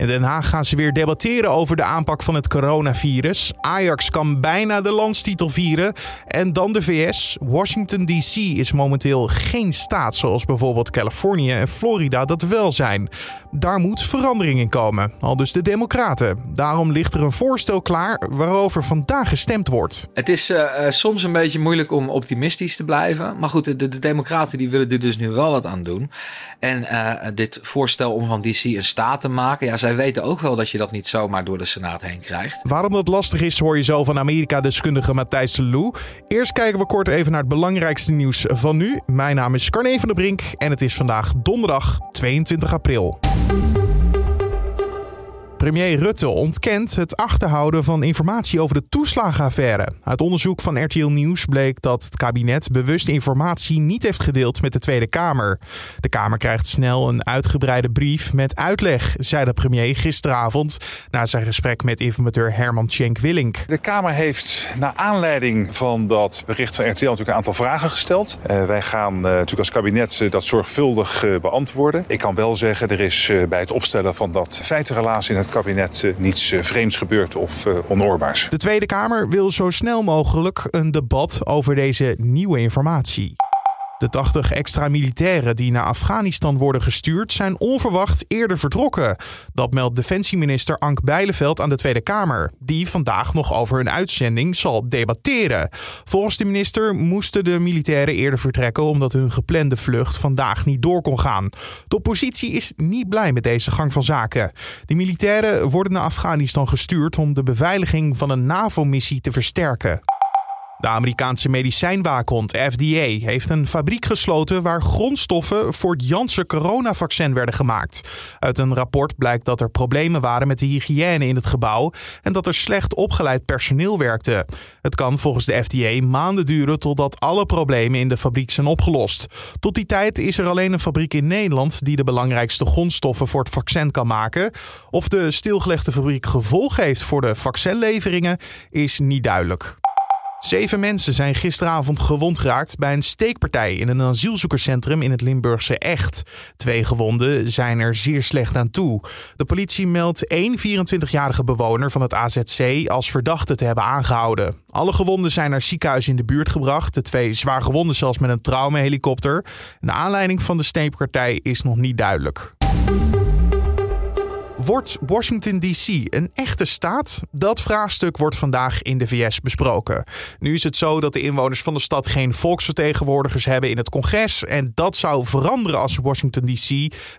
In Den Haag gaan ze weer debatteren over de aanpak van het coronavirus. Ajax kan bijna de landstitel vieren. En dan de VS. Washington D.C. is momenteel geen staat zoals bijvoorbeeld Californië en Florida dat wel zijn. Daar moet verandering in komen, aldus de Democraten. Daarom ligt er een voorstel klaar waarover vandaag gestemd wordt. Het is soms een beetje moeilijk om optimistisch te blijven. Maar goed, de Democraten die willen er dus nu wel wat aan doen. En dit voorstel om van D.C. een staat te maken... Ja, zij weten ook wel dat je dat niet zomaar door de Senaat heen krijgt. Waarom dat lastig is, hoor je zo van Amerika-deskundige Matthijs le Loux. Eerst kijken we kort even naar het belangrijkste nieuws van nu. Mijn naam is Carne van der Brink en het is vandaag donderdag 22 april. Premier Rutte ontkent het achterhouden van informatie over de toeslagenaffaire. Uit onderzoek van RTL Nieuws bleek dat het kabinet bewust informatie niet heeft gedeeld met de Tweede Kamer. De Kamer krijgt snel een uitgebreide brief met uitleg, zei de premier gisteravond na zijn gesprek met informateur Herman Tjeenk Willink. De Kamer heeft naar aanleiding van dat bericht van RTL natuurlijk een aantal vragen gesteld. Wij gaan natuurlijk als kabinet dat zorgvuldig beantwoorden. Ik kan wel zeggen, er is bij het opstellen van dat feitenrelaas in het kabinet niets vreemds gebeurt of onoorbaars. De Tweede Kamer wil zo snel mogelijk een debat over deze nieuwe informatie. De 80 extra militairen die naar Afghanistan worden gestuurd zijn onverwacht eerder vertrokken. Dat meldt defensieminister Ank Bijleveld aan de Tweede Kamer, die vandaag nog over hun uitzending zal debatteren. Volgens de minister moesten de militairen eerder vertrekken omdat hun geplande vlucht vandaag niet door kon gaan. De oppositie is niet blij met deze gang van zaken. De militairen worden naar Afghanistan gestuurd om de beveiliging van een NAVO-missie te versterken. De Amerikaanse medicijnwaakhond FDA heeft een fabriek gesloten waar grondstoffen voor het Janssen coronavaccin werden gemaakt. Uit een rapport blijkt dat er problemen waren met de hygiëne in het gebouw en dat er slecht opgeleid personeel werkte. Het kan volgens de FDA maanden duren totdat alle problemen in de fabriek zijn opgelost. Tot die tijd is er alleen een fabriek in Nederland die de belangrijkste grondstoffen voor het vaccin kan maken. Of de stilgelegde fabriek gevolgen heeft voor de vaccinleveringen is niet duidelijk. 7 mensen zijn gisteravond gewond geraakt bij een steekpartij in een asielzoekerscentrum in het Limburgse Echt. 2 gewonden zijn er zeer slecht aan toe. De politie meldt één 24-jarige bewoner van het AZC als verdachte te hebben aangehouden. Alle gewonden zijn naar ziekenhuizen in de buurt gebracht. De 2 zwaar gewonden zelfs met een traumahelikopter. De aanleiding van de steekpartij is nog niet duidelijk. Wordt Washington D.C. een echte staat? Dat vraagstuk wordt vandaag in de VS besproken. Nu is het zo dat de inwoners van de stad geen volksvertegenwoordigers hebben in het congres. En dat zou veranderen als Washington D.C.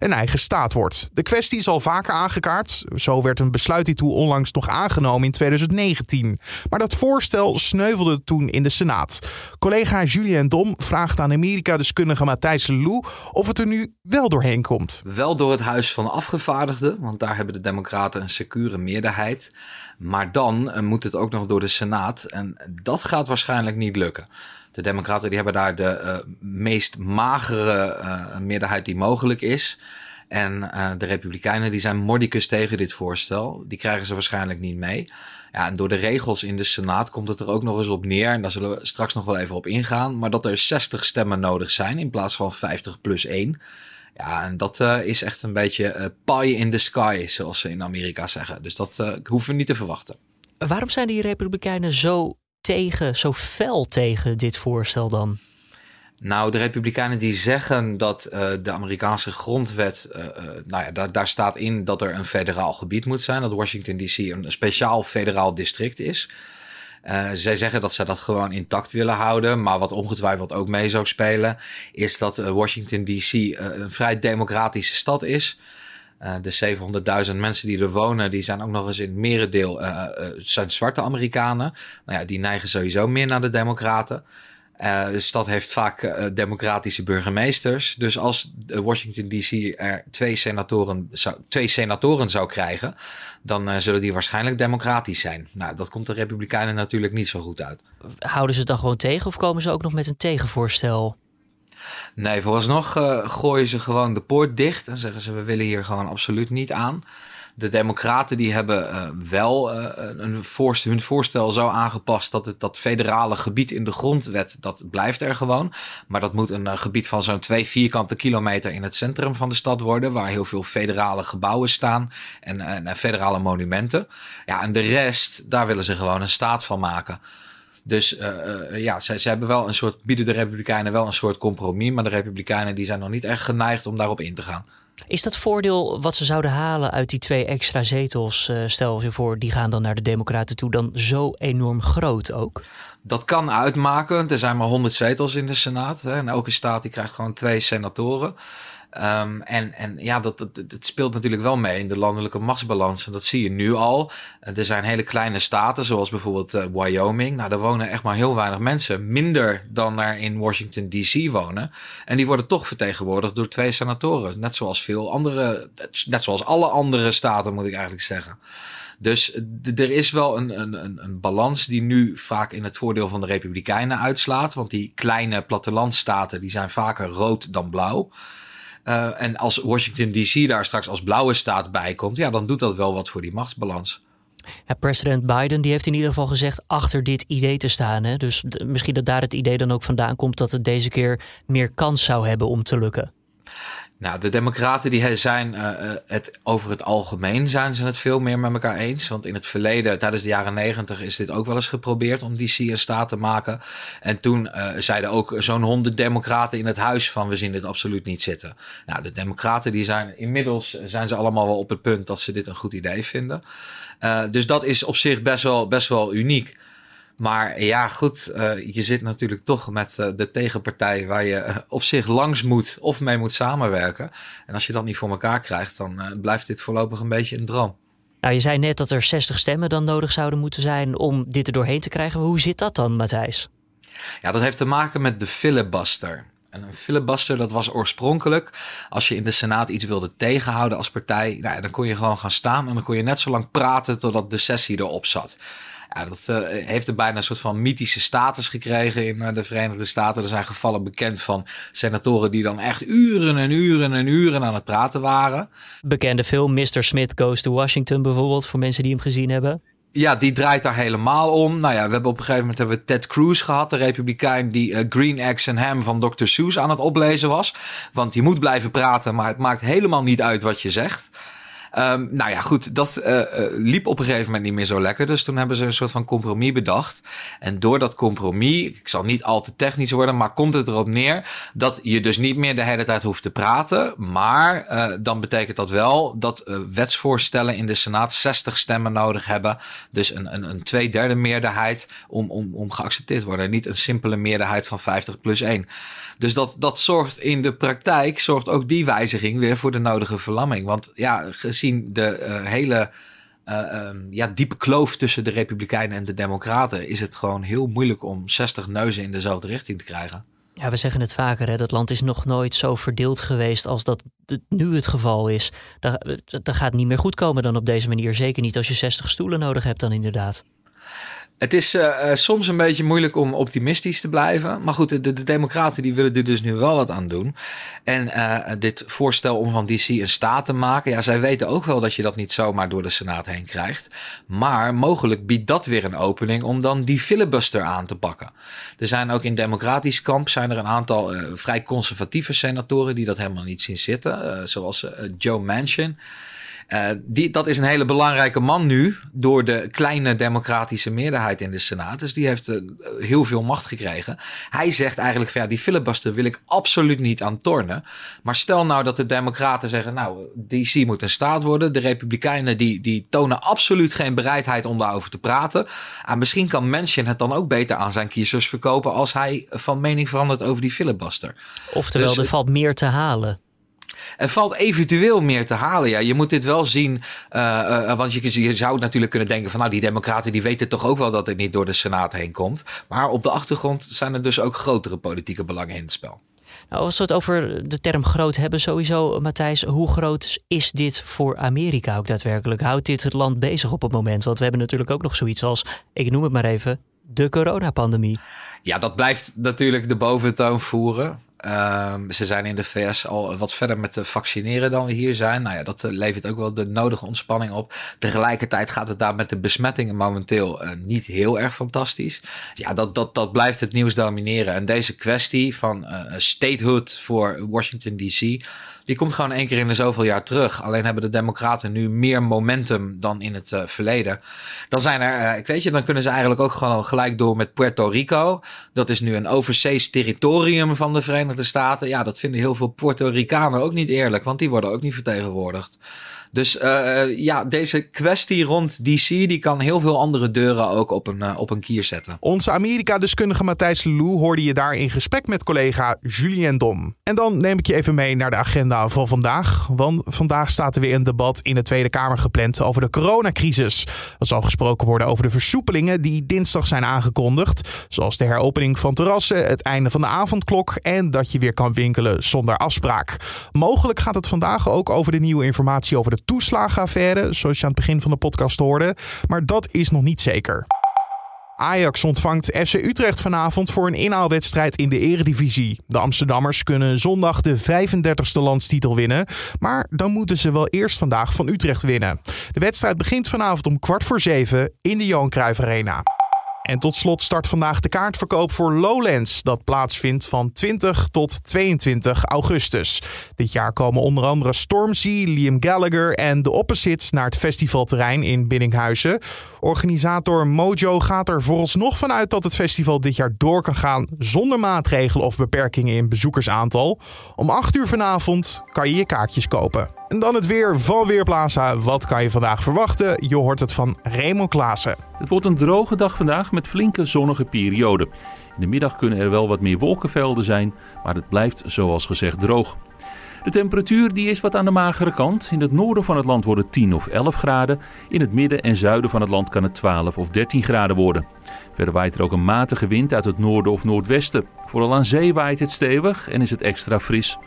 een eigen staat wordt. De kwestie is al vaker aangekaart. Zo werd een besluit hiertoe onlangs nog aangenomen in 2019. Maar dat voorstel sneuvelde toen in de Senaat. Collega Julien Dom vraagt aan Amerika-deskundige Matthijs le Loux of het er nu wel doorheen komt. Wel door het Huis van Afgevaardigden, want daar hebben de Democraten een secure meerderheid. Maar dan moet het ook nog door de Senaat. En dat gaat waarschijnlijk niet lukken. De Democraten die hebben daar de meest magere meerderheid die mogelijk is. En de Republikeinen die zijn mordicus tegen dit voorstel. Die krijgen ze waarschijnlijk niet mee. Ja, en door de regels in de Senaat komt het er ook nog eens op neer. En daar zullen we straks nog wel even op ingaan. Maar dat er 60 stemmen nodig zijn in plaats van 50+1... Ja, en dat is echt een beetje pie in the sky, zoals ze in Amerika zeggen. Dus dat hoeven we niet te verwachten. Waarom zijn die Republikeinen zo fel tegen dit voorstel dan? Nou, de Republikeinen die zeggen dat de Amerikaanse grondwet... daar staat in dat er een federaal gebied moet zijn. Dat Washington D.C. een speciaal federaal district is. Zij zeggen dat zij dat gewoon intact willen houden. Maar wat ongetwijfeld ook mee zou spelen... is dat Washington D.C. een vrij democratische stad is. De 700.000 mensen die er wonen... die zijn ook nog eens in het merendeel zijn zwarte Amerikanen. Nou ja, die neigen sowieso meer naar de Democraten. De stad heeft vaak democratische burgemeesters. Dus als Washington D.C. er 2 senatoren zou krijgen... dan zullen die waarschijnlijk democratisch zijn. Nou, dat komt de Republikeinen natuurlijk niet zo goed uit. Houden ze het dan gewoon tegen of komen ze ook nog met een tegenvoorstel? Nee, vooralsnog gooien ze gewoon de poort dicht... en zeggen ze we willen hier gewoon absoluut niet aan... De Democraten die hebben hun voorstel zo aangepast dat dat federale gebied in de grondwet, dat blijft er gewoon. Maar dat moet een gebied van zo'n 2 vierkante kilometer in het centrum van de stad worden, waar heel veel federale gebouwen staan en federale monumenten. Ja, en de rest, daar willen ze gewoon een staat van maken. Dus ze hebben wel een soort, bieden de Republikeinen wel een soort compromis, maar de Republikeinen die zijn nog niet echt geneigd om daarop in te gaan. Is dat voordeel wat ze zouden halen uit die 2 extra zetels, stel je voor, die gaan dan naar de Democraten toe, dan zo enorm groot ook? Dat kan uitmaken. Er zijn maar 100 zetels in de Senaat. Hè. En elke staat die krijgt gewoon 2 senatoren. Dat speelt natuurlijk wel mee in de landelijke machtsbalans. En dat zie je nu al. Er zijn hele kleine staten, zoals bijvoorbeeld Wyoming. Nou, daar wonen echt maar heel weinig mensen. Minder dan er in Washington D.C. wonen. En die worden toch vertegenwoordigd door 2 senatoren. Net zoals alle andere staten, moet ik eigenlijk zeggen. Dus er is wel een balans die nu vaak in het voordeel van de Republikeinen uitslaat. Want die kleine plattelandsstaten die zijn vaker rood dan blauw. En als Washington D.C. daar straks als blauwe staat bij komt, ja, dan doet dat wel wat voor die machtsbalans. Ja, president Biden die heeft in ieder geval gezegd achter dit idee te staan. Hè? Dus misschien dat daar het idee dan ook vandaan komt dat het deze keer meer kans zou hebben om te lukken. Nou, de Democraten die zijn over het algemeen zijn ze het veel meer met elkaar eens. Want in het verleden, tijdens de jaren 90, is dit ook wel eens geprobeerd om DC een staat te maken. En toen zeiden ook zo'n 100 Democraten in het huis van we zien dit absoluut niet zitten. Nou, de Democraten die zijn inmiddels ze allemaal wel op het punt dat ze dit een goed idee vinden. Dus dat is op zich best wel uniek. Maar ja, goed, je zit natuurlijk toch met de tegenpartij waar je op zich langs moet of mee moet samenwerken. En als je dat niet voor elkaar krijgt, dan blijft dit voorlopig een beetje een droom. Nou, je zei net dat er 60 stemmen dan nodig zouden moeten zijn om dit er doorheen te krijgen. Maar hoe zit dat dan, Matthijs? Ja, dat heeft te maken met de filibuster. En een filibuster, dat was oorspronkelijk, als je in de Senaat iets wilde tegenhouden als partij, nou, dan kon je gewoon gaan staan en dan kon je net zo lang praten totdat de sessie erop zat. Ja, dat heeft er bijna een soort van mythische status gekregen in de Verenigde Staten. Er zijn gevallen bekend van senatoren die dan echt uren en uren en uren aan het praten waren. Bekende film Mr. Smith Goes to Washington bijvoorbeeld, voor mensen die hem gezien hebben. Ja, die draait daar helemaal om. Nou ja, we hebben op een gegeven moment Ted Cruz gehad, de Republikein die Green Eggs and Ham van Dr. Seuss aan het oplezen was. Want die moet blijven praten, maar het maakt helemaal niet uit wat je zegt. Dat liep op een gegeven moment niet meer zo lekker. Dus toen hebben ze een soort van compromis bedacht. En door dat compromis, ik zal niet al te technisch worden, maar komt het erop neer dat je dus niet meer de hele tijd hoeft te praten. Maar dan betekent dat wel dat wetsvoorstellen in de Senaat 60 stemmen nodig hebben. Dus een 2/3 meerderheid om geaccepteerd te worden. Niet een simpele meerderheid van 50+1. Dus dat zorgt in de praktijk, zorgt ook die wijziging weer voor de nodige verlamming. Want ja, gezien de hele diepe kloof tussen de Republikeinen en de Democraten is het gewoon heel moeilijk om 60 neuzen in dezelfde richting te krijgen. Ja, we zeggen het vaker, hè? Dat land is nog nooit zo verdeeld geweest als dat nu het geval is. Dat gaat niet meer goed komen dan op deze manier. Zeker niet als je 60 stoelen nodig hebt dan inderdaad. Het is soms een beetje moeilijk om optimistisch te blijven. Maar goed, de Democraten die willen er dus nu wel wat aan doen. En dit voorstel om van DC een staat te maken. Ja, zij weten ook wel dat je dat niet zomaar door de Senaat heen krijgt. Maar mogelijk biedt dat weer een opening om dan die filibuster aan te pakken. Er zijn ook in democratisch kamp zijn er een aantal vrij conservatieve senatoren die dat helemaal niet zien zitten. Zoals Joe Manchin. Dat is een hele belangrijke man nu door de kleine democratische meerderheid in de Senaat. Dus die heeft heel veel macht gekregen. Hij zegt eigenlijk van ja, die filibuster wil ik absoluut niet aan tornen. Maar stel nou dat de Democraten zeggen nou, DC moet een staat worden. De Republikeinen die tonen absoluut geen bereidheid om daarover te praten. En misschien kan Manchin het dan ook beter aan zijn kiezers verkopen als hij van mening verandert over die filibuster. Oftewel, dus, er valt meer te halen. Er valt eventueel meer te halen. Ja, je moet dit wel zien. Want je zou natuurlijk kunnen denken van nou, die Democraten die weten toch ook wel dat het niet door de Senaat heen komt. Maar op de achtergrond zijn er dus ook grotere politieke belangen in het spel. Nou, als we het over de term groot hebben sowieso, Matthijs, hoe groot is dit voor Amerika ook daadwerkelijk? Houdt dit het land bezig op het moment? Want we hebben natuurlijk ook nog zoiets als, ik noem het maar even, de coronapandemie. Ja, dat blijft natuurlijk de boventoon voeren. Ze zijn in de VS al wat verder met vaccineren dan we hier zijn. Nou ja, dat levert ook wel de nodige ontspanning op. Tegelijkertijd gaat het daar met de besmettingen momenteel niet heel erg fantastisch. Ja, dat blijft het nieuws domineren. En deze kwestie van statehood voor Washington D.C., die komt gewoon 1 keer in de zoveel jaar terug. Alleen hebben de Democraten nu meer momentum dan in het verleden. Dan zijn er, dan kunnen ze eigenlijk ook gewoon gelijk door met Puerto Rico. Dat is nu een overzees territorium van de Verenigde Staten. Ja, dat vinden heel veel Puerto Ricanen ook niet eerlijk, want die worden ook niet vertegenwoordigd. Dus deze kwestie rond DC, die kan heel veel andere deuren ook op een kier zetten. Onze Amerika-deskundige Matthijs le Loux hoorde je daar in gesprek met collega Julien Dom. En dan neem ik je even mee naar de agenda van vandaag. Want vandaag staat er weer een debat in de Tweede Kamer gepland over de coronacrisis. Er zal gesproken worden over de versoepelingen die dinsdag zijn aangekondigd. Zoals de heropening van terrassen, het einde van de avondklok en dat je weer kan winkelen zonder afspraak. Mogelijk gaat het vandaag ook over de nieuwe informatie over de toeslagenaffaire, zoals je aan het begin van de podcast hoorde. Maar dat is nog niet zeker. Ajax ontvangt FC Utrecht vanavond voor een inhaalwedstrijd in de eredivisie. De Amsterdammers kunnen zondag de 35e landstitel winnen. Maar dan moeten ze wel eerst vandaag van Utrecht winnen. De wedstrijd begint vanavond om 19:15 in de Johan Cruijff Arena. En tot slot start vandaag de kaartverkoop voor Lowlands, dat plaatsvindt van 20 tot 22 augustus. Dit jaar komen onder andere Stormzy, Liam Gallagher en The Opposites naar het festivalterrein in Biddinghuizen. Organisator Mojo gaat er vooralsnog vanuit dat het festival dit jaar door kan gaan zonder maatregelen of beperkingen in bezoekersaantal. Om 20:00 vanavond kan je je kaartjes kopen. En dan het weer van Weerplaza. Wat kan je vandaag verwachten? Je hoort het van Remon Klaassen. Het wordt een droge dag vandaag met flinke zonnige perioden. In de middag kunnen er wel wat meer wolkenvelden zijn, maar het blijft zoals gezegd droog. De temperatuur die is wat aan de magere kant. In het noorden van het land worden 10 of 11 graden. In het midden en zuiden van het land kan het 12 of 13 graden worden. Verder waait er ook een matige wind uit het noorden of noordwesten. Vooral aan zee waait het stevig en is het extra fris.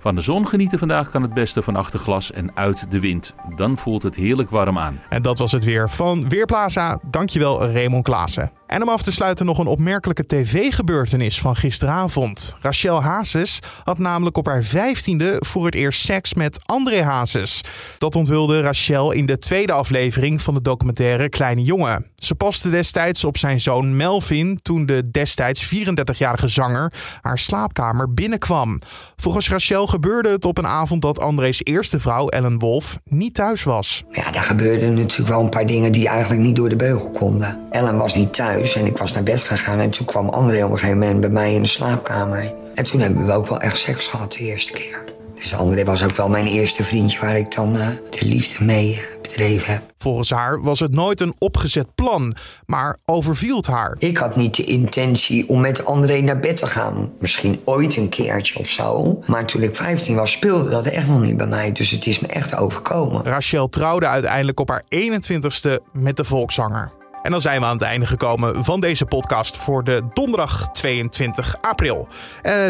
Van de zon genieten vandaag kan het beste van achter glas en uit de wind. Dan voelt het heerlijk warm aan. En dat was het weer van Weerplaza. Dankjewel Remon Klaassen. En om af te sluiten nog een opmerkelijke tv-gebeurtenis van gisteravond. Rachel Hazes had namelijk op haar 15e voor het eerst seks met André Hazes. Dat onthulde Rachel in de tweede aflevering van de documentaire Kleine Jongen. Ze paste destijds op zijn zoon Melvin toen de destijds 34-jarige zanger haar slaapkamer binnenkwam. Volgens Rachel gebeurde het op een avond dat André's eerste vrouw Ellen Wolf niet thuis was. Ja, daar gebeurden natuurlijk wel een paar dingen die eigenlijk niet door de beugel konden. Ellen was niet thuis. En ik was naar bed gegaan en toen kwam André op een gegeven moment bij mij in de slaapkamer. En toen hebben we ook wel echt seks gehad de eerste keer. Dus André was ook wel mijn eerste vriendje waar ik dan de liefde mee bedreven heb. Volgens haar was het nooit een opgezet plan, maar overviel het haar. Ik had niet de intentie om met André naar bed te gaan. Misschien ooit een keertje of zo. Maar toen ik 15 was, speelde dat echt nog niet bij mij. Dus het is me echt overkomen. Rachel trouwde uiteindelijk op haar 21ste met de volkszanger. En dan zijn we aan het einde gekomen van deze podcast voor de donderdag 22 april.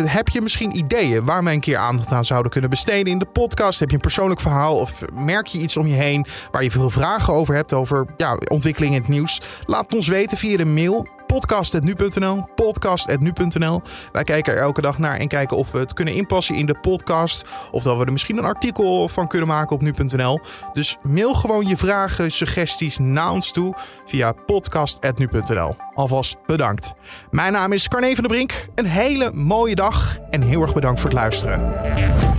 Heb je misschien ideeën waar we een keer aandacht aan zouden kunnen besteden in de podcast? Heb je een persoonlijk verhaal of merk je iets om je heen waar je veel vragen over hebt over ontwikkelingen in het nieuws? Laat het ons weten via de mail podcast@nu.nl, podcast@nu.nl. Wij kijken er elke dag naar en kijken of we het kunnen inpassen in de podcast. Of dat we er misschien een artikel van kunnen maken op nu.nl. Dus mail gewoon je vragen, suggesties naar ons toe via podcast@nu.nl. Alvast bedankt. Mijn naam is Carne van der Brink. Een hele mooie dag en heel erg bedankt voor het luisteren.